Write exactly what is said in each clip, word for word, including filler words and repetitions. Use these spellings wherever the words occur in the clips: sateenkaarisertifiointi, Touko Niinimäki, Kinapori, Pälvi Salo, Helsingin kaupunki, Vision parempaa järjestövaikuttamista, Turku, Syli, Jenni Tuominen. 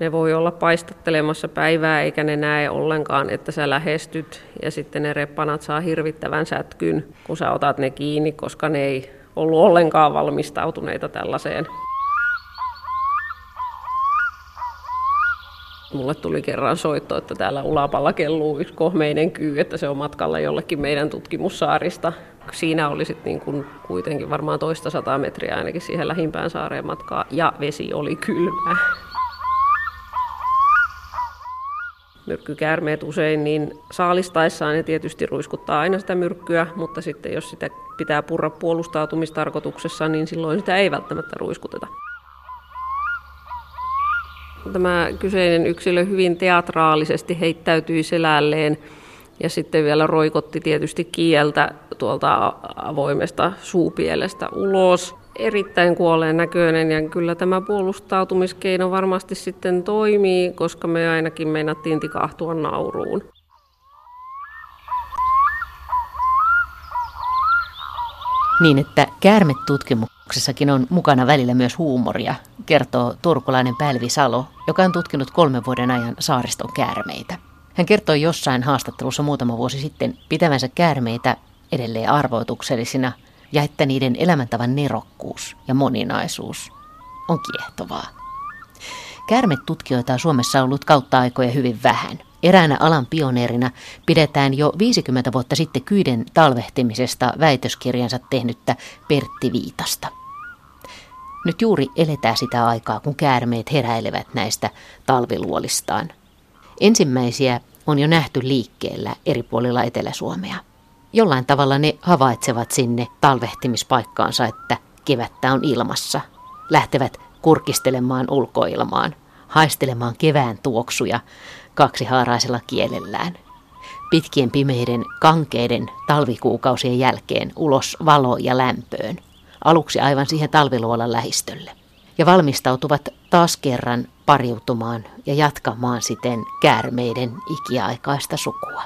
Ne voi olla paistattelemassa päivää, eikä ne näe ollenkaan, että sä lähestyt, ja sitten ne reppanat saa hirvittävän sätkyn, kun sä otat ne kiinni, koska ne ei ollut ollenkaan valmistautuneita tällaiseen. Mulle tuli kerran soitto, että täällä Ulapalla kelluu yksi kohmeinen kyy, että se on matkalla jollekin meidän tutkimussaarista. Siinä oli sitten niin kun kuitenkin varmaan toista sataa metriä ainakin siihen lähimpään saareen matkaa, ja vesi oli kylmää. Myrkkykäärmeet usein, niin saalistaessaan ne tietysti ruiskuttaa aina sitä myrkkyä, mutta sitten jos sitä pitää purra puolustautumistarkoituksessa, niin silloin sitä ei välttämättä ruiskuteta. Tämä kyseinen yksilö hyvin teatraalisesti heittäytyi selälleen ja sitten vielä roikotti tietysti kieltä tuolta avoimesta suupielestä ulos. Erittäin kuolleen näköinen, ja kyllä tämä puolustautumiskeino varmasti sitten toimii, koska me ainakin meinattiin tikahtua nauruun. Niin, että käärmetutkimuksessakin on mukana välillä myös huumoria, kertoo turkulainen Pälvi Salo, joka on tutkinut kolmen vuoden ajan saariston käärmeitä. Hän kertoi jossain haastattelussa muutama vuosi sitten pitävänsä käärmeitä edelleen arvoituksellisina, ja että niiden elämäntavan nerokkuus ja moninaisuus on kiehtovaa. Käärmetutkijoita on Suomessa ollut kautta aikoja hyvin vähän. Eräänä alan pioneerina pidetään jo viisikymmentä vuotta sitten kyiden talvehtimisesta väitöskirjansa tehnyttä Pertti Viitasta. Nyt juuri eletään sitä aikaa, kun käärmeet heräilevät näistä talviluolistaan. Ensimmäisiä on jo nähty liikkeellä eri puolilla Etelä-Suomea. Jollain tavalla ne havaitsevat sinne talvehtimispaikkaansa, että kevättä on ilmassa. Lähtevät kurkistelemaan ulkoilmaan, haistelemaan kevään tuoksuja kaksihaaraisella kielellään. Pitkien pimeiden, kankeiden talvikuukausien jälkeen ulos valo- ja lämpöön, aluksi aivan siihen talviluolan lähistölle. Ja valmistautuvat taas kerran pariutumaan ja jatkamaan siten käärmeiden ikiaikaista sukua.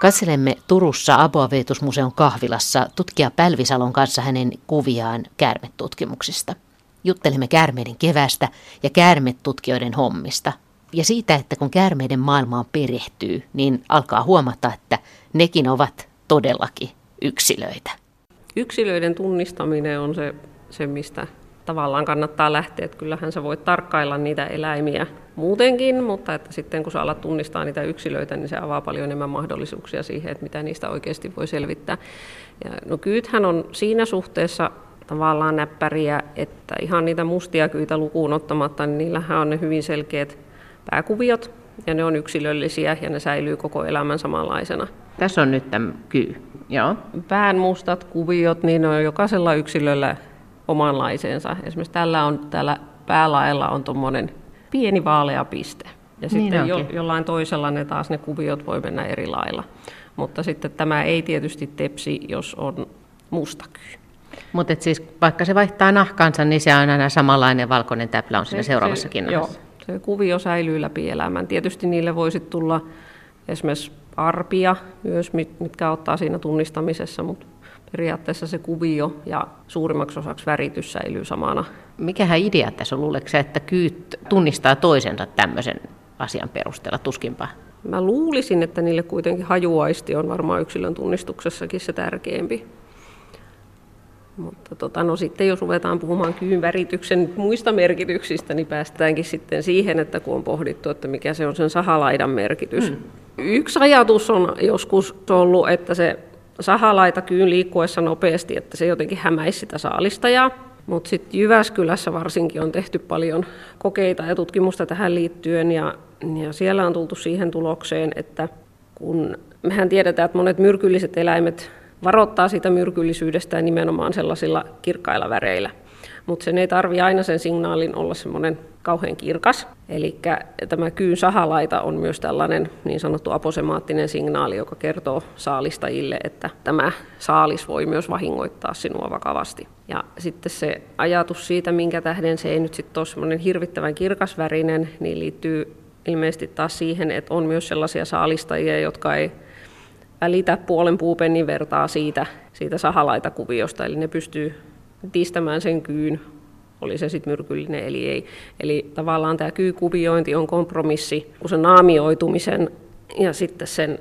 Katselemme Turussa Aboa Vetus-museon kahvilassa tutkija Pälvi Salon kanssa hänen kuviaan käärmetutkimuksista. Juttelemme käärmeiden kevästä ja käärmetutkijoiden hommista. Ja siitä, että kun käärmeiden maailmaan perehtyy, niin alkaa huomata, että nekin ovat todellakin yksilöitä. Yksilöiden tunnistaminen on se, se mistä tavallaan kannattaa lähteä. Että kyllähän sä voit tarkkailla niitä eläimiä muutenkin, mutta että sitten kun sä alat tunnistaa niitä yksilöitä, niin se avaa paljon enemmän mahdollisuuksia siihen, että mitä niistä oikeasti voi selvittää. Ja no kyythän on siinä suhteessa tavallaan näppäriä, että ihan niitä mustia kyitä lukuun ottamatta, niin niillähän on ne hyvin selkeät pääkuviot, ja ne on yksilöllisiä, ja ne säilyy koko elämän samanlaisena. Tässä on nyt tämä kyy. Joo. Pään mustat kuviot, niin ne on jokaisella yksilöllä omanlaiseensa. Esimerkiksi tällä on, täällä päälaella on tuommoinen pieni vaalea piste. Ja niin sitten jo, jollain toisella ne taas ne kuviot voi mennä eri lailla. Mutta sitten tämä ei tietysti tepsi, jos on musta kyy. Mutta siis vaikka se vaihtaa nahkansa, niin se on aina samanlainen valkoinen täplä on siinä se, seuraavassakin se, nahassa. Joo, se kuvio säilyy läpi elämän. Tietysti niille voisi tulla esimerkiksi arpia myös, mitkä ottaa siinä tunnistamisessa, mutta periaatteessa se kuvio ja suurimmaksi osaksi väritys säilyy samana. Mikähän idea tässä on? Luuletko sä, että kyyt tunnistaa toisensa tämmöisen asian perusteella? Tuskinpa. Mä luulisin, että niille kuitenkin hajuaisti on varmaan yksilön tunnistuksessakin se tärkeämpi. Mutta tota, no sitten jos ruvetaan puhumaan kyyn värityksen muista merkityksistä, niin päästäänkin sitten siihen, että kun on pohdittu, että mikä se on sen sahalaidan merkitys. Mm. Yksi ajatus on joskus ollut, että se sahalaita kyyn liikkuessa nopeasti, että se jotenkin hämäisi sitä saalistajaa. Mutta sitten Jyväskylässä varsinkin on tehty paljon kokeita ja tutkimusta tähän liittyen, ja, ja siellä on tultu siihen tulokseen, että kun mehän tiedetään, että monet myrkylliset eläimet varoittaa siitä myrkyllisyydestä nimenomaan sellaisilla kirkkailla väreillä. Mutta sen ei tarvitse aina sen signaalin olla semmoinen kauhean kirkas. Eli tämä kyyn sahalaita on myös tällainen niin sanottu aposemaattinen signaali, joka kertoo saalistajille, että tämä saalis voi myös vahingoittaa sinua vakavasti. Ja sitten se ajatus siitä, minkä tähden se ei nyt sitten ole semmoinen hirvittävän kirkasvärinen, niin liittyy ilmeisesti taas siihen, että on myös sellaisia saalistajia, jotka ei välitä puolen puupennin vertaa siitä, siitä sahalaitakuviosta, eli ne pystyy tiistämään sen kyyn oli se sitten myrkyllinen eli ei. Eli tavallaan tämä kyykuviointi on kompromissi usein naamioitumisen ja sitten sen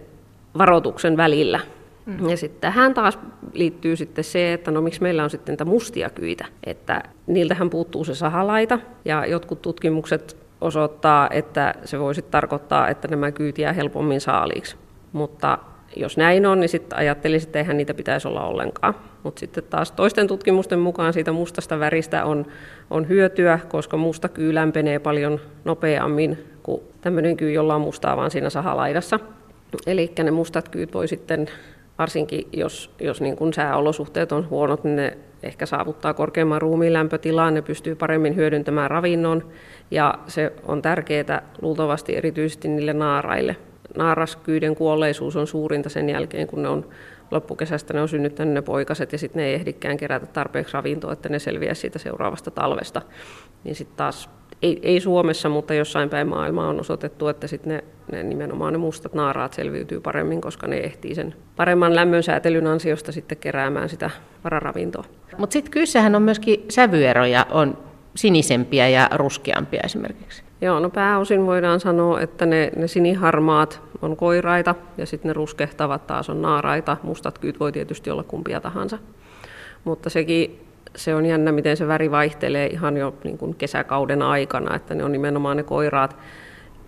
varoituksen välillä. Mm. Ja sitten tähän taas liittyy sitten se, että no miksi meillä on sitten niitä mustia kyitä, että niiltähän puuttuu se sahalaita ja jotkut tutkimukset osoittaa, että se voi sitten tarkoittaa, että nämä kyyt jää helpommin saaliiksi. Mutta jos näin on, niin sitten ajattelisin, että eihän niitä pitäisi olla ollenkaan. Mutta sitten taas toisten tutkimusten mukaan siitä mustasta väristä on, on hyötyä, koska musta kyy lämpenee paljon nopeammin kuin tämmöinen kyy, jolla on mustaa vaan siinä sahalaidassa. Eli ne mustat kyyt voi sitten, varsinkin jos, jos niin kun sääolosuhteet on huonot, niin ne ehkä saavuttaa korkeamman ruumiin lämpötilaan, ne pystyy paremmin hyödyntämään ravinnon, ja se on tärkeää luultavasti erityisesti niille naaraille. Naaraskyyden kuolleisuus on suurinta sen jälkeen, kun ne on loppukesästä ne on synnyttänyt ne poikaset, ja sitten ne ei ehdikään kerätä tarpeeksi ravintoa, että ne selviää siitä seuraavasta talvesta. Niin sitten taas, ei, ei Suomessa, mutta jossain päin maailmaa on osoitettu, että sitten ne, ne nimenomaan ne mustat naaraat selviytyy paremmin, koska ne ehtii sen paremman lämmönsäätelyn ansiosta sitten keräämään sitä vararavintoa. Mutta sitten kyyssähän on myöskin sävyeroja, on sinisempiä ja ruskeampia esimerkiksi. Joo, no pääosin voidaan sanoa, että ne, ne siniharmaat on koiraita ja sitten ne ruskehtavat taas on naaraita. Mustat kyyt voi tietysti olla kumpia tahansa, mutta sekin se on jännä, miten se väri vaihtelee ihan jo niin kuin kesäkauden aikana, että ne on nimenomaan ne koiraat.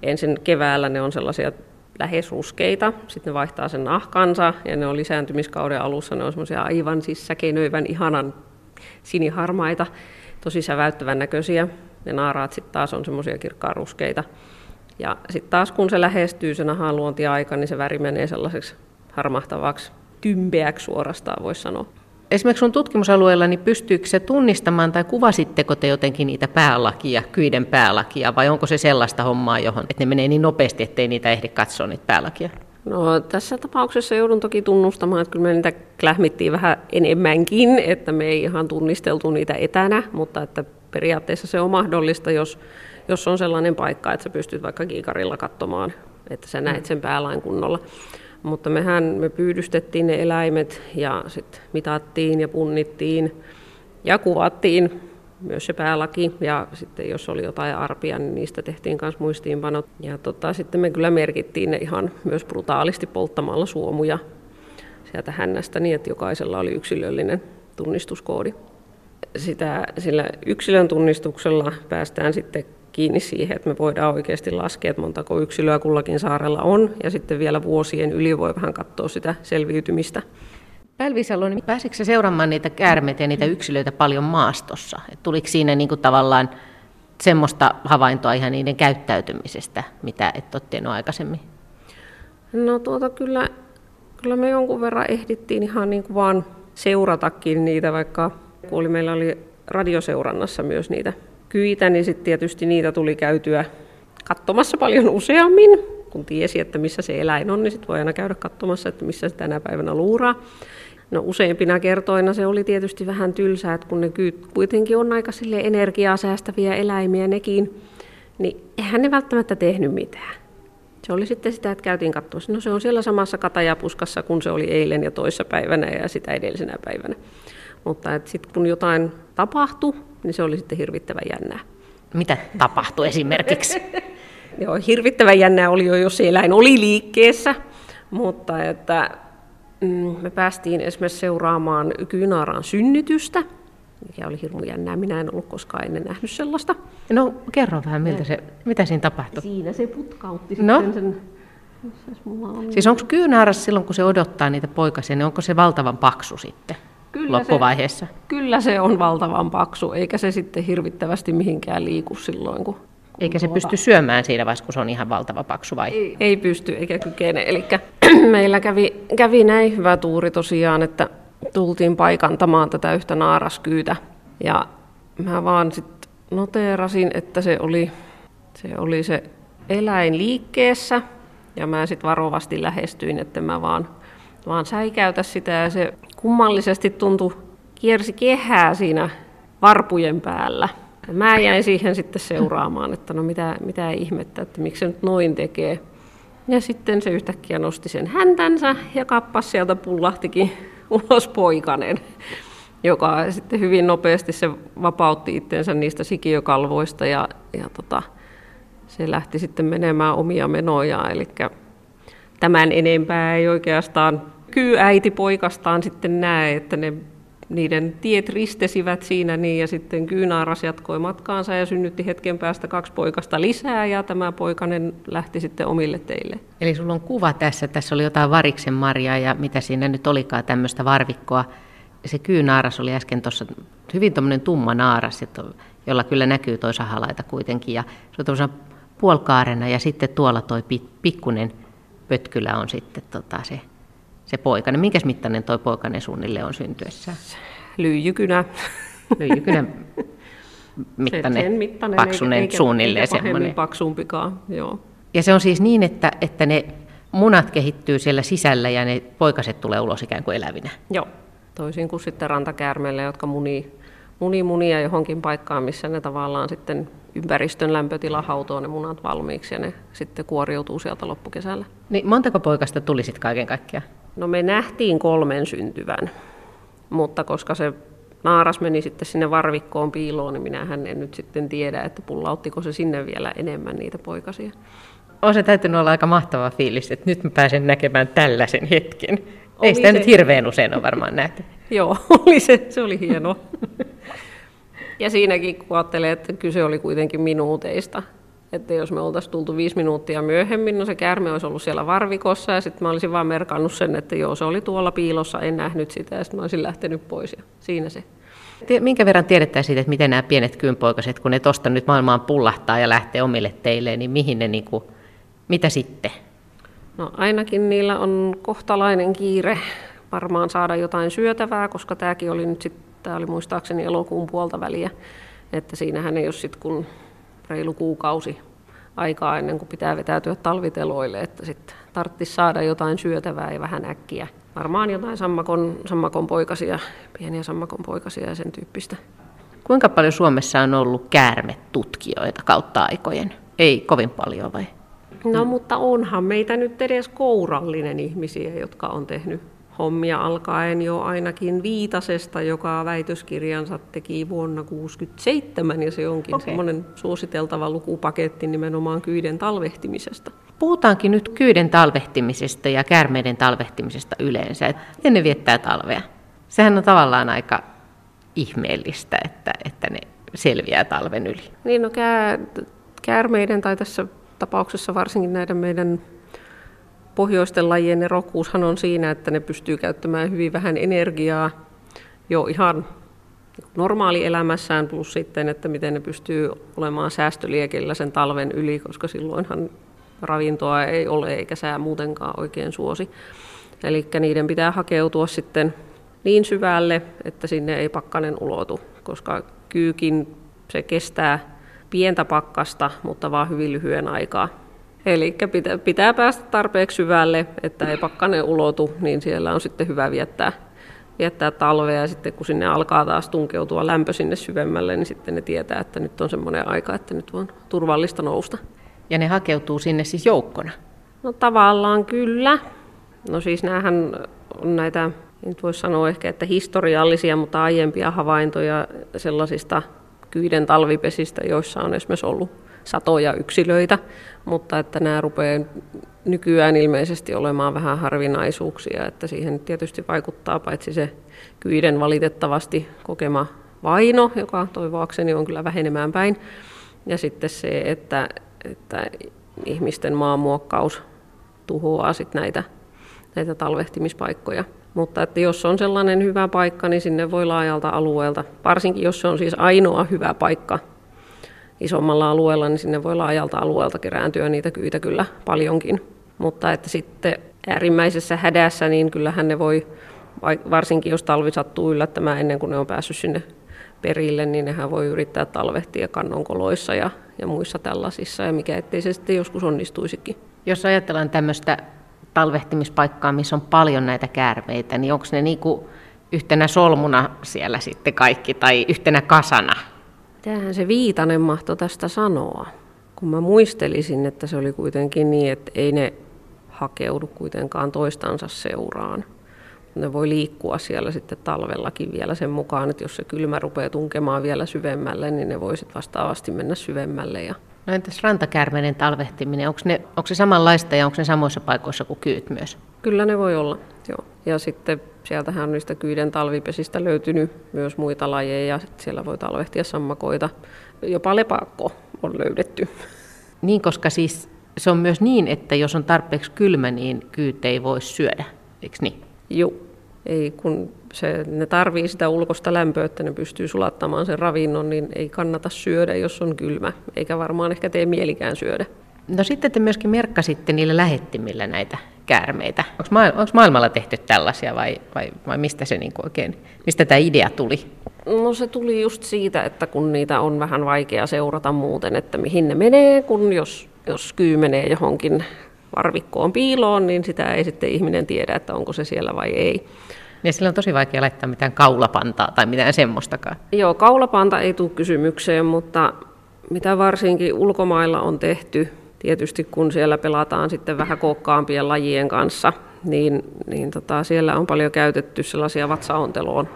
Ensin keväällä ne on sellaisia lähes ruskeita, sitten ne vaihtaa sen nahkansa ja ne on lisääntymiskauden alussa, ne on semmoisia aivan siis säkeinöivän ihanan siniharmaita, tosi säväyttävän näköisiä. Ne naaraat sitten taas on semmoisia kirkkaan ruskeita. Ja sitten taas kun se lähestyy se nahan luontiaika, niin se väri menee sellaiseksi harmahtavaksi, tympeäksi suorastaan voisi sanoa. Esimerkiksi sun tutkimusalueella, niin pystyykö se tunnistamaan tai kuvasitteko te jotenkin niitä päälakia, kyiden päälakia, vai onko se sellaista hommaa, johon, että ne menee niin nopeasti, ettei niitä ehdi katsoa niitä päälakia? No tässä tapauksessa joudun toki tunnustamaan, että kyllä me niitä klähmittiin vähän enemmänkin, että me ei ihan tunnisteltu niitä etänä, mutta että periaatteessa se on mahdollista, jos, jos on sellainen paikka, että sä pystyt vaikka kiikarilla katsomaan, että sä näet sen päälain kunnolla. Mutta mehän me pyydystettiin ne eläimet ja sitten mitattiin ja punnittiin ja kuvattiin myös se päälaki. Ja sitten jos oli jotain arpia, niin niistä tehtiin myös muistiinpanot. Ja tota, sitten me kyllä merkittiin ne ihan myös brutaalisti polttamalla suomuja sieltä hännästä niin, että jokaisella oli yksilöllinen tunnistuskoodi. Sitä, sillä yksilön tunnistuksella päästään sitten kiinni siihen, että me voidaan oikeasti laskea, että montako yksilöä kullakin saarella on, ja sitten vielä vuosien yli voi vähän katsoa sitä selviytymistä. Pälvi Salo, niin pääsikö sä seuraamaan niitä käärmeitä ja niitä yksilöitä paljon maastossa? Et tuliko siinä niinku tavallaan semmoista havaintoa ihan niiden käyttäytymisestä, mitä et ole tehnyt aikaisemmin? No tuota, kyllä, kyllä me jonkun verran ehdittiin ihan niinku vaan seuratakin niitä, vaikka kun meillä oli radioseurannassa myös niitä kyitä, niin sitten tietysti niitä tuli käytyä katsomassa paljon useammin, kun tiesi, että missä se eläin on, niin sitten voi aina käydä katsomassa, että missä se tänä päivänä luuraa. No useimpina kertoina se oli tietysti vähän tylsää, että kun ne kyyt kuitenkin on aika silleen energiaa säästäviä eläimiä nekin, niin eihän ne välttämättä tehnyt mitään. Se oli sitten sitä, että käytiin katsomassa, no se on siellä samassa katajapuskassa, kun se oli eilen ja toissapäivänä ja sitä edellisenä päivänä. Mutta sitten kun jotain tapahtui, niin se oli sitten hirvittävän jännää. Mitä tapahtui esimerkiksi? Joo, hirvittävän jännää oli jo, jos eläin oli liikkeessä, mutta että, mm, me päästiin esimerkiksi seuraamaan kyynaaran synnytystä, mikä oli hirmu jännää. Minä en ollut koskaan ennen nähnyt sellaista. No kerro vähän, miltä se, mitä siinä tapahtui? Siinä se putkautti no. sitten sen... On? Siis onko kyynaaras silloin, kun se odottaa niitä poikasia, niin onko se valtavan paksu sitten? Kyllä loppuvaiheessa. Se, kyllä se on valtavan paksu, eikä se sitten hirvittävästi mihinkään liiku silloin. Kun, kun eikä se tuota... pysty syömään siinä vaiheessa, kun se on ihan valtava paksu vai? Ei, ei pysty eikä kykene. Elikkä meillä kävi, kävi näin hyvä tuuri tosiaan, että tultiin paikantamaan tätä yhtä naaraskyytä. Ja mä vaan sitten noteerasin, että se oli, se oli se eläin liikkeessä. Ja mä sitten varovasti lähestyin, että mä vaan... vaan säikäytä sitä ja se kummallisesti tuntui kiersi kehää siinä varpujen päällä. Mä jäin siihen sitten seuraamaan, että no mitä, mitä ihmettä, että miksi se nyt noin tekee. Ja sitten se yhtäkkiä nosti sen häntänsä ja kappas sieltä pullahtikin ulos poikanen. joka sitten hyvin nopeasti se vapautti itsensä niistä sikiökalvoista ja, ja tota, se lähti sitten menemään omia menojaan. Eli tämän enempää ei oikeastaan kyyäiti poikastaan sitten näe, että ne, niiden tiet ristesivät siinä niin, ja sitten kyynaaras jatkoi matkaansa ja synnytti hetken päästä kaksi poikasta lisää ja tämä poikainen lähti sitten omille teille. Eli sulla on kuva tässä, tässä oli jotain variksen marjaa ja mitä siinä nyt olikaan tämmöistä varvikkoa. Se kyynaaras oli äsken tuossa hyvin tuommoinen tumma naaras, jolla kyllä näkyy toi sahalaita kuitenkin. Ja se on tuollaisena puolkaarena ja sitten tuolla toi pikkunen pötkylä on sitten tota se, se poikainen. Minkäs mittainen toi poikainen suunnilleen on syntyessään? Lyijykynä. Lyijykynä mittainen, sen mittainen paksunen eikä, eikä, suunnilleen semmoinen. Paksumpikaan, joo. Ja se on siis niin, että, että ne munat kehittyy siellä sisällä ja ne poikaset tulee ulos ikään kuin elävinä. Joo. Toisin kuin sitten rantakäärmeillä, jotka munii, munii munia johonkin paikkaan, missä ne tavallaan sitten ympäristön lämpötila hautoo ne munat valmiiksi ja ne sitten kuoriutuu sieltä loppukesällä. Niin montako poikasta tuli sitten kaiken kaikkiaan? No me nähtiin kolmen syntyvän, mutta koska se naaras meni sitten sinne varvikkoon piiloon, niin minähän en nyt sitten tiedä, että pullauttiko se sinne vielä enemmän niitä poikasia. On se täytynyt olla aika mahtava fiilis, että nyt mä pääsen näkemään tällaisen hetken. Oli Ei sitä se... nyt hirveän usein ole varmaan nähty. Joo, oli se, se oli hienoa. Ja siinäkin kun ajattelee, että kyse oli kuitenkin minuuteista. Että jos me oltaisiin tultu viisi minuuttia myöhemmin, no se käärme olisi ollut siellä varvikossa ja sitten mä olisin vaan merkannut sen, että joo se oli tuolla piilossa, en nähnyt sitä ja sitten mä olisin lähtenyt pois ja siinä se. Minkä verran tiedetään siitä, että miten nämä pienet kyynpoikaset, kun ne tuosta nyt maailmaan pullahtaa ja lähtee omille teilleen, niin mihin ne niinku, mitä sitten? No ainakin niillä on kohtalainen kiire varmaan saada jotain syötävää, koska tämäkin oli nyt sitten, tämä oli muistaakseni elokuun puolta väliä, että siinähän ei ole sitten kun reilu kuukausi aikaa ennen kuin pitää vetäytyä talviteloille, että sitten tarvitsisi saada jotain syötävää ja vähän äkkiä. Varmaan jotain sammakon, sammakon poikasia, pieniä sammakon poikasia ja sen tyyppistä. Kuinka paljon Suomessa on ollut käärmetutkijoita kautta aikojen? Ei kovin paljon vai? No mutta onhan meitä nyt edes kourallinen ihmisiä, jotka on tehnyt hommia alkaen jo ainakin Viitasesta, joka väitöskirjansa teki vuonna tuhatyhdeksänsataakuusikymmentäseitsemän ja se onkin okay. Semmoinen suositeltava lukupaketti nimenomaan kyyden talvehtimisesta. Puhutaankin nyt kyyden talvehtimisesta ja käärmeiden talvehtimisesta yleensä, että miten ne viettää talvea. Sehän on tavallaan aika ihmeellistä, että, että ne selviää talven yli. Niin no käär, käärmeiden tai tässä tapauksessa varsinkin näiden meidän pohjoisten lajien erokkuushan on siinä, että ne pystyy käyttämään hyvin vähän energiaa jo ihan normaalielämässään, plus sitten, että miten ne pystyy olemaan säästöliekillä sen talven yli, koska silloinhan ravintoa ei ole eikä sää muutenkaan oikein suosi. Eli niiden pitää hakeutua sitten niin syvälle, että sinne ei pakkanen ulotu, koska kyykin se kestää pientä pakkasta, mutta vaan hyvin lyhyen aikaa. Eli pitää, pitää päästä tarpeeksi syvälle, että ei pakkanen ulotu, niin siellä on sitten hyvä viettää, viettää talvea. Ja sitten kun sinne alkaa taas tunkeutua lämpö sinne syvemmälle, niin sitten ne tietää, että nyt on semmoinen aika, että nyt on turvallista nousta. Ja ne hakeutuu sinne siis joukkona? No tavallaan kyllä. No siis näähän on näitä, nyt voisi sanoa ehkä, että historiallisia, mutta aiempia havaintoja sellaisista kyyden talvipesistä, joissa on esimerkiksi ollut satoja yksilöitä, mutta että nämä rupeaa nykyään ilmeisesti olemaan vähän harvinaisuuksia, että siihen tietysti vaikuttaa paitsi se kyyden valitettavasti kokema vaino, joka toivoakseni on kyllä vähenemään päin, ja sitten se, että, että ihmisten maanmuokkaus tuhoaa sit näitä, näitä talvehtimispaikkoja. Mutta että jos on sellainen hyvä paikka, niin sinne voi laajalta alueelta, varsinkin jos se on siis ainoa hyvä paikka isommalla alueella, niin sinne voi laajalta alueelta kerääntyä niitä kyitä kyllä paljonkin. Mutta että sitten äärimmäisessä hädässä, niin kyllähän ne voi, varsinkin jos talvi sattuu yllättämään ennen kuin ne on päässyt sinne perille, niin nehän voi yrittää talvehtia kannonkoloissa ja, ja muissa tällaisissa, ja mikä ettei se sitten joskus onnistuisikin. Jos ajatellaan tämmöistä talvehtimispaikkaa, missä on paljon näitä käärmeitä, niin onko ne niinku yhtenä solmuna siellä sitten kaikki tai yhtenä kasana? Tämähän se Viitanen mahtoi tästä sanoa, kun mä muistelisin, että se oli kuitenkin niin, että ei ne hakeudu kuitenkaan toistansa seuraan, ne voi liikkua siellä sitten talvellakin vielä sen mukaan, että jos se kylmä rupeaa tunkemaan vielä syvemmälle, niin ne voi sitten vastaavasti mennä syvemmälle. Ja no entäs rantakäärmeiden talvehtiminen, onko, ne, onko se samanlaista ja onko ne samoissa paikoissa kuin kyyt myös? Kyllä ne voi olla, joo. Ja sitten sieltähän on niistä kyyden talvipesistä löytynyt myös muita lajeja, siellä voi talvehtia sammakoita, jopa lepakko on löydetty. Niin, koska siis se on myös niin, että jos on tarpeeksi kylmä, niin kyyt ei voi syödä, eikö niin? Joo, ei, kun se, ne tarvii sitä ulkoista lämpöä, että ne pystyy sulattamaan sen ravinnon, niin ei kannata syödä, jos on kylmä, eikä varmaan ehkä tee mielikään syödä. No sitten te myöskin merkkasitte niillä lähettimillä näitä käärmeitä. Onko maailmalla, maailmalla tehty tällaisia vai, vai, vai mistä se niinku oikein, mistä tämä idea tuli? No se tuli just siitä, että kun niitä on vähän vaikea seurata muuten, että mihin ne menee, kun jos, jos kyy menee johonkin varvikkoon piiloon, niin sitä ei sitten ihminen tiedä, että onko se siellä vai ei. Ja sillä on tosi vaikea laittaa mitään kaulapantaa tai mitään semmoistakaan. Joo, kaulapanta ei tule kysymykseen, mutta mitä varsinkin ulkomailla on tehty, tietysti kun siellä pelataan sitten vähän kookkaampien lajien kanssa, niin, niin tota, siellä on paljon käytetty sellaisia vatsaonteloon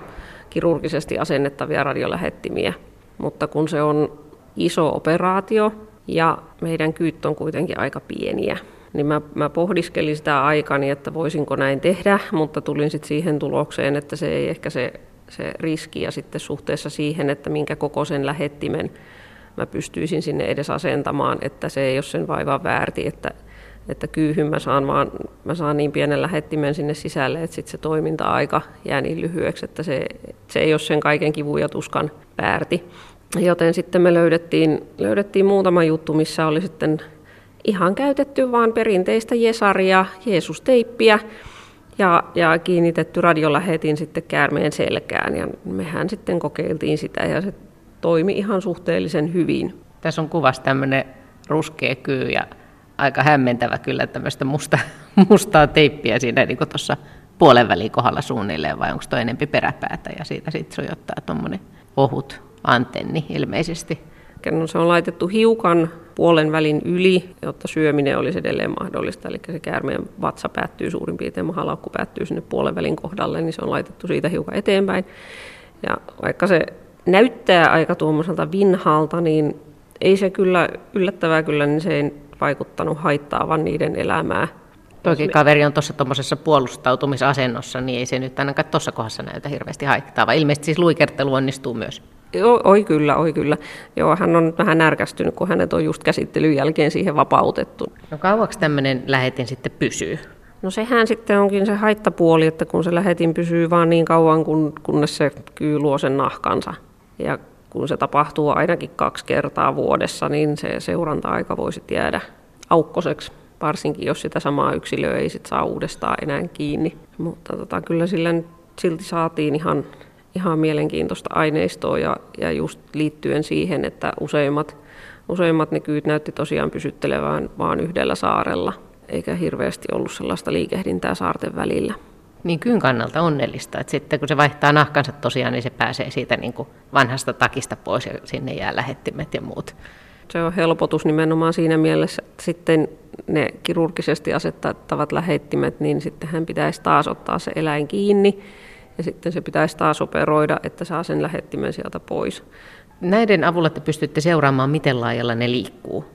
kirurgisesti asennettavia radiolähettimiä. Mutta kun se on iso operaatio ja meidän kyyt on kuitenkin aika pieniä, niin mä, mä pohdiskelin sitä aikani, että voisinko näin tehdä, mutta tulin sitten siihen tulokseen, että se ei ehkä se, se riski ja sitten suhteessa siihen, että minkä kokoisen lähettimen mä pystyisin sinne edes asentamaan, että se ei ole sen vaivaa väärti, että, että kyyhyn mä saan, vaan, mä saan niin pienen lähettimen sinne sisälle, että sitten se toiminta-aika jää niin lyhyeksi, että se, se ei ole sen kaiken kivun ja tuskan väärti. Joten sitten me löydettiin, löydettiin muutama juttu, missä oli sitten ihan käytetty vaan perinteistä jesaria, Jeesus-teippiä ja, ja kiinnitetty radiolähetin sitten käärmeen selkään. Ja mehän sitten kokeiltiin sitä ja se toimi ihan suhteellisen hyvin. Tässä on kuvassa tämmöinen ruskea kyy ja aika hämmentävä kyllä tämmöistä musta, mustaa teippiä siinä niin kuin tuossa puolen välin kohdalla suunnilleen, vai onko tuo enempi peräpäätä ja siitä sitten sojottaa tuommoinen ohut antenni ilmeisesti. No, se on laitettu hiukan puolen välin yli, jotta syöminen olisi edelleen mahdollista, eli se käärmeen vatsa päättyy suurin piirtein, mahalaukku päättyy sinne puolen välin kohdalle, niin se on laitettu siitä hiukan eteenpäin. Ja vaikka se näyttää aika tuommoiselta vinhalta, niin ei se kyllä, yllättävää kyllä, niin se ei vaikuttanut haittaavan niiden elämää. Toki kaveri on tuossa tuommoisessa puolustautumisasennossa, niin ei se nyt ainakaan tuossa kohdassa näytä hirveästi haittaa, vaan ilmeisesti siis luikertelu onnistuu myös. Joo, oi kyllä, oi kyllä. Joo, hän on vähän närkästynyt, kun hänet on just käsittelyn jälkeen siihen vapautettu. No kauaksi tämmöinen lähetin sitten pysyy? No sehän sitten onkin se haittapuoli, että kun se lähetin pysyy vaan niin kauan, kun, kunnes se kyy luo sen nahkansa. Ja kun se tapahtuu ainakin kaksi kertaa vuodessa, niin se seuranta-aika voisi jäädä aukkoseksi, varsinkin jos sitä samaa yksilöä ei sit saa uudestaan enää kiinni. Mutta tota, kyllä sillä silti saatiin ihan, ihan mielenkiintoista aineistoa ja, ja just liittyen siihen, että useimmat, useimmat ne kyyt näytti tosiaan pysyttelevän vaan yhdellä saarella, eikä hirveästi ollut sellaista liikehdintää saarten välillä. Niin kyyn kannalta onnellista, että sitten kun se vaihtaa nahkansa tosiaan, niin se pääsee siitä niin kuin vanhasta takista pois ja sinne jää lähettimet ja muut. Se on helpotus nimenomaan siinä mielessä, että sitten ne kirurgisesti asettavat lähettimet, niin sitten hän pitäisi taas ottaa se eläin kiinni ja sitten se pitäisi taas operoida, että saa sen lähettimen sieltä pois. Näiden avulla te pystytte seuraamaan, miten laajalla ne liikkuu.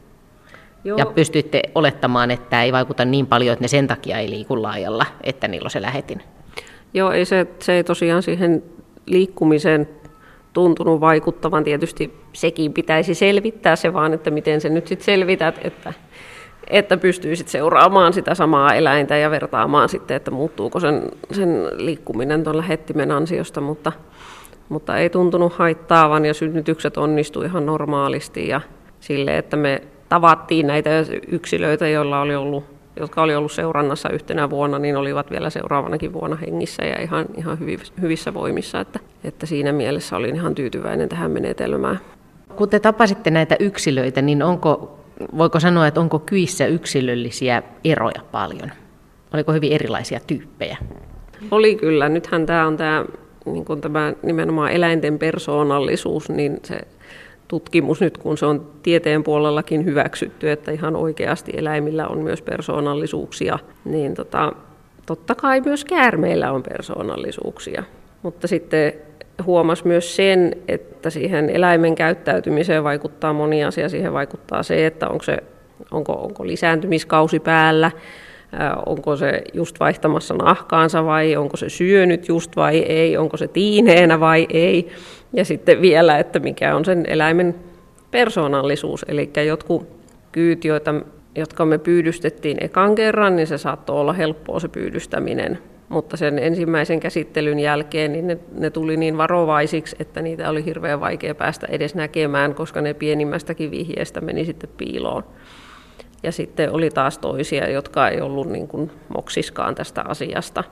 Joo. Ja pystytte olettamaan, että ei vaikuta niin paljon, että ne sen takia ei liiku laajalla, että niillä on se lähetin. Joo, ei se, se ei tosiaan siihen liikkumiseen tuntunut vaikuttavan. Tietysti sekin pitäisi selvittää se vaan, että miten se nyt sitten selvität, että, että pystyy sit seuraamaan sitä samaa eläintä ja vertaamaan sitten, että muuttuuko sen, sen liikkuminen tuon lähettimen ansiosta, mutta, mutta ei tuntunut haittaavan ja synnytykset onnistuivat ihan normaalisti ja sille, että me tavattiin näitä yksilöitä, joilla oli ollut, jotka oli ollut seurannassa yhtenä vuonna, niin olivat vielä seuraavanakin vuonna hengissä ja ihan, ihan hyvissä voimissa. Että, että siinä mielessä olin ihan tyytyväinen tähän menetelmään. Kun te tapasitte näitä yksilöitä, niin onko, voiko sanoa, että onko kyissä yksilöllisiä eroja paljon? Oliko hyvin erilaisia tyyppejä? Oli kyllä. Nythän tämä on tämä, niin kuin tämä nimenomaan eläinten persoonallisuus, niin se tutkimus nyt, kun se on tieteen puolellakin hyväksytty, että ihan oikeasti eläimillä on myös persoonallisuuksia, niin tota, Totta kai myös käärmeillä on persoonallisuuksia, mutta sitten huomasi myös sen, että siihen eläimen käyttäytymiseen vaikuttaa moni asia. Siihen vaikuttaa se, että onko, se, onko, onko lisääntymiskausi päällä, onko se just vaihtamassa nahkaansa vai onko se syönyt just vai ei, onko se tiineenä vai ei. Ja sitten vielä, että mikä on sen eläimen persoonallisuus, eli jotkut kyyt, joita jotka me pyydystettiin ekan kerran, niin se saattoi olla helppoa se pyydystäminen. Mutta sen ensimmäisen käsittelyn jälkeen niin ne, ne tuli niin varovaisiksi, että niitä oli hirveän vaikea päästä edes näkemään, koska ne pienimmästäkin vihjeestä meni sitten piiloon. Ja sitten oli taas toisia, jotka ei ollut niin kuin moksiskaan tästä asiasta.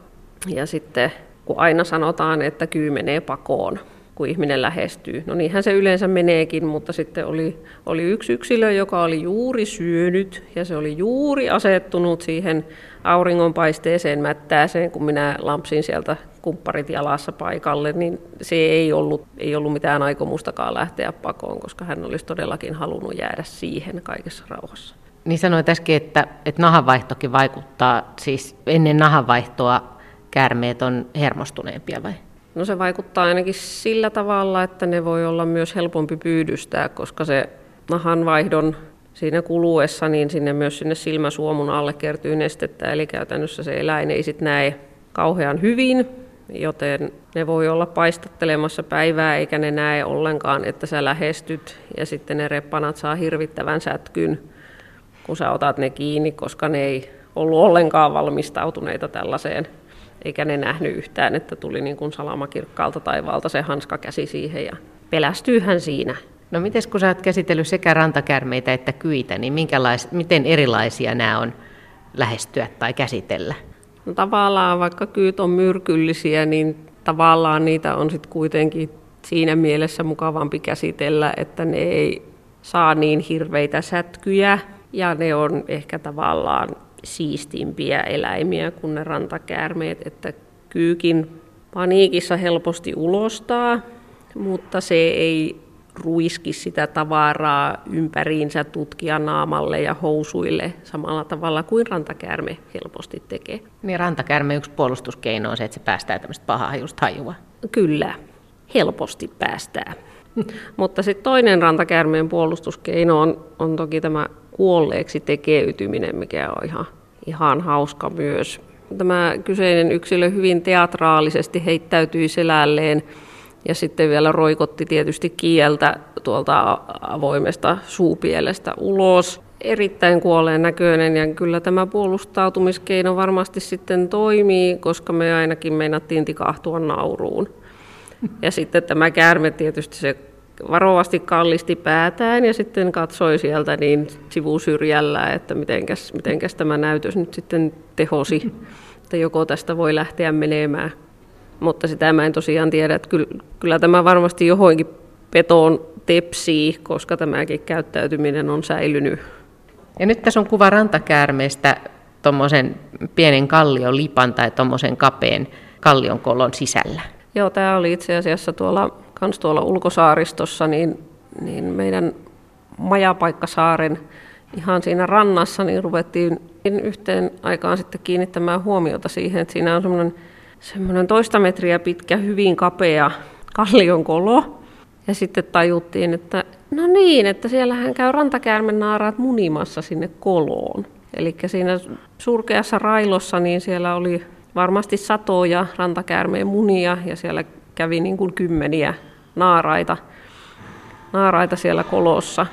Ja sitten kun aina sanotaan, että kyy menee pakoon, kun ihminen lähestyy. No niinhän se yleensä meneekin, mutta sitten oli, oli yksi yksilö, joka oli juuri syönyt ja se oli juuri asettunut siihen auringonpaisteeseen mättääseen, kun minä lampsin sieltä kumpparit jalassa paikalle, niin se ei ollut, ei ollut mitään aikomustakaan lähteä pakoon, koska hän olisi todellakin halunnut jäädä siihen kaikessa rauhassa. Niin sanoit äsken, että, että nahanvaihtokin vaikuttaa, siis ennen nahanvaihtoa käärmeet on hermostuneempia vai? No se vaikuttaa ainakin sillä tavalla, että ne voi olla myös helpompi pyydystää, koska se nahanvaihdon siinä kuluessa, niin sinne myös sinne silmäsuomun alle kertyy nestettä, eli käytännössä se eläin ei sit näe kauhean hyvin, joten ne voi olla paistattelemassa päivää, eikä ne näe ollenkaan, että sä lähestyt, ja sitten ne reppanat saa hirvittävän sätkyn, kun sä otat ne kiinni, koska ne ei ollut ollenkaan valmistautuneita tällaiseen. Eikä ne nähnyt yhtään, että tuli niin kuin salamakirkkaalta taivaalta se hanskakäsi siihen ja pelästyyhän siinä. No mites kun sä oot käsitellyt sekä rantakäärmeitä että kyitä, niin minkälais, miten erilaisia nämä on lähestyä tai käsitellä? No tavallaan vaikka kyyt on myrkyllisiä, niin tavallaan niitä on sitten kuitenkin siinä mielessä mukavampi käsitellä, että ne ei saa niin hirveitä sätkyjä ja ne on ehkä tavallaan siistimpiä eläimiä kuin ne rantakäärmeet, että kyykin paniikissa helposti ulostaa, mutta se ei ruiski sitä tavaraa ympäriinsä tutkia naamalle ja housuille samalla tavalla kuin rantakäärme helposti tekee. Niin rantakäärme yksi puolustuskeino on se, että se päästää tämmöistä pahaa just hajua. Kyllä, helposti päästää. Mutta sitten toinen rantakäärmeen puolustuskeino on, on toki tämä kuolleeksi tekeytyminen, mikä on ihan, ihan hauska myös. Tämä kyseinen yksilö hyvin teatraalisesti heittäytyi selälleen ja sitten vielä roikotti tietysti kieltä tuolta avoimesta suupielestä ulos. Erittäin kuolleen näköinen ja kyllä tämä puolustautumiskeino varmasti sitten toimii, koska me ainakin meinattiin tikahtua nauruun. Ja sitten tämä käärme tietysti se varovasti kallisti päätään ja sitten katsoi sieltä niin sivusyrjällä, että mitenkäs, mitenkäs tämä näytös nyt sitten tehosi, että joko tästä voi lähteä menemään. Mutta sitä mä en tosiaan tiedä, että kyllä, kyllä tämä varmasti johonkin petoon tepsii, koska tämäkin käyttäytyminen on säilynyt. Ja nyt tässä on kuva rantakäärmeestä tuommoisen pienen kalliolipan tai tuommoisen kapeen kallionkolon sisällä. Joo, tämä oli itse asiassa tuolla, kans tuolla ulkosaaristossa, niin, niin meidän majapaikkasaaren ihan siinä rannassa, niin ruvettiin yhteen aikaan sitten kiinnittämään huomiota siihen, että siinä on semmoinen, semmoinen toista metriä pitkä, hyvin kapea kallionkolo. Ja sitten tajuttiin, että no niin, että siellähän käy rantakäärmen naaraat munimassa sinne koloon. Eli siinä surkeassa railossa, niin siellä oli varmasti satoja rantakäärmeen munia ja siellä kävi niin kuin kymmeniä naaraita, naaraita siellä kolossa.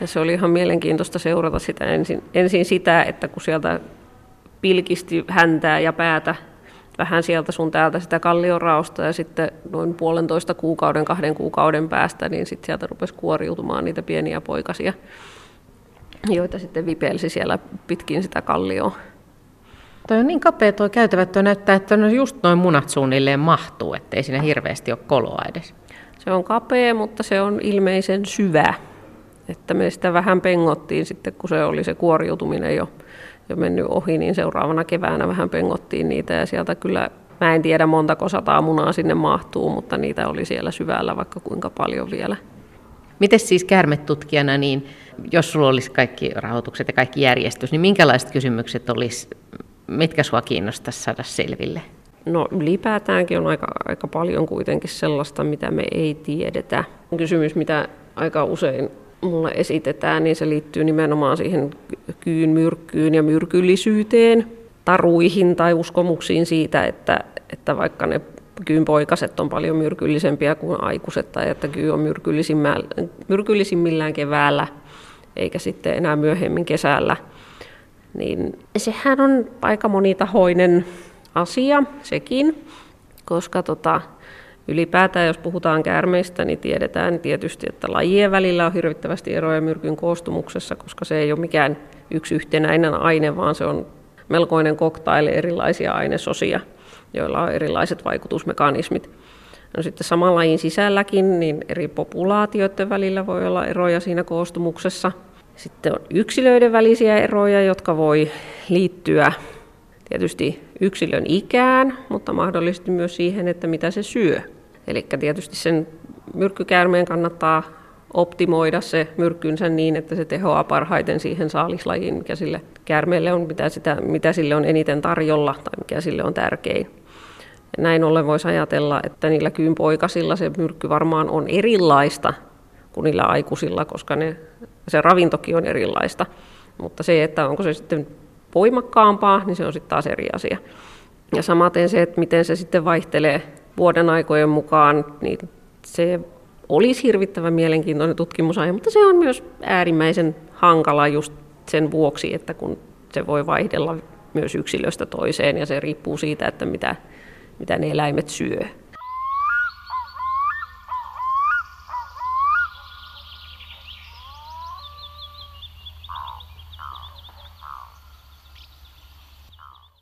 Ja se oli ihan mielenkiintoista seurata sitä ensin, ensin sitä, että kun sieltä pilkisti häntää ja päätä vähän sieltä sun täältä sitä kallionraosta ja sitten noin puolentoista kuukauden, kahden kuukauden päästä, niin sitten sieltä rupesi kuoriutumaan niitä pieniä poikasia, joita sitten vipelsi siellä pitkin sitä kallioa. Tuo on niin kapea tuo käytävä, tuo näyttää, että no just noin munat suunnilleen mahtuu, ettei siinä hirveästi ole koloa edes. Se on kapea, mutta se on ilmeisen syvä. Että me sitä vähän pengottiin sitten, kun se oli se kuoriutuminen jo, jo mennyt ohi, niin seuraavana keväänä vähän pengottiin niitä. Ja sieltä kyllä, mä en tiedä montako sataa munaa sinne mahtuu, mutta niitä oli siellä syvällä vaikka kuinka paljon vielä. Mites siis käärmetutkijana, niin jos sulla olisi kaikki rahoitukset ja kaikki järjestys, niin minkälaiset kysymykset olisi mitkä sua kiinnostaisi saada selville? No ylipäätäänkin on aika, aika paljon kuitenkin sellaista, mitä me ei tiedetä. Kysymys, mitä aika usein mulle esitetään, niin se liittyy nimenomaan siihen kyyn myrkkyyn ja myrkyllisyyteen, taruihin tai uskomuksiin siitä, että, että vaikka ne kyynpoikaset on paljon myrkyllisempiä kuin aikuiset tai että kyy on myrkyllisimmillään keväällä eikä sitten enää myöhemmin kesällä, niin sehän on aika monitahoinen asia sekin, koska tota, ylipäätään jos puhutaan käärmeistä, niin tiedetään tietysti, että lajien välillä on hirvittävästi eroja myrkyn koostumuksessa, koska se ei ole mikään yksi yhtenäinen aine, vaan se on melkoinen koktaili erilaisia ainesosia, joilla on erilaiset vaikutusmekanismit. No sitten saman lajin sisälläkin, niin eri populaatioiden välillä voi olla eroja siinä koostumuksessa. Sitten on yksilöiden välisiä eroja, jotka voi liittyä tietysti yksilön ikään, mutta mahdollisesti myös siihen, että mitä se syö. Eli tietysti sen myrkkykäärmeen kannattaa optimoida se myrkkynsä niin, että se tehoaa parhaiten siihen saalislajiin, mikä sille käärmeelle on, mitä, sitä, mitä sille on eniten tarjolla tai mikä sille on tärkein. Ja näin ollen voisi ajatella, että niillä kyynpoikasilla se myrkky varmaan on erilaista kuin niillä aikuisilla, koska ne, se ravintokin on erilaista. Mutta se, että onko se sitten voimakkaampaa, niin se on sitten taas eri asia. Ja samaten se, että miten se sitten vaihtelee vuoden aikojen mukaan, niin se olisi hirvittävän mielenkiintoinen tutkimusaihe, mutta se on myös äärimmäisen hankala just sen vuoksi, että kun se voi vaihdella myös yksilöstä toiseen ja se riippuu siitä, että mitä, mitä ne eläimet syö.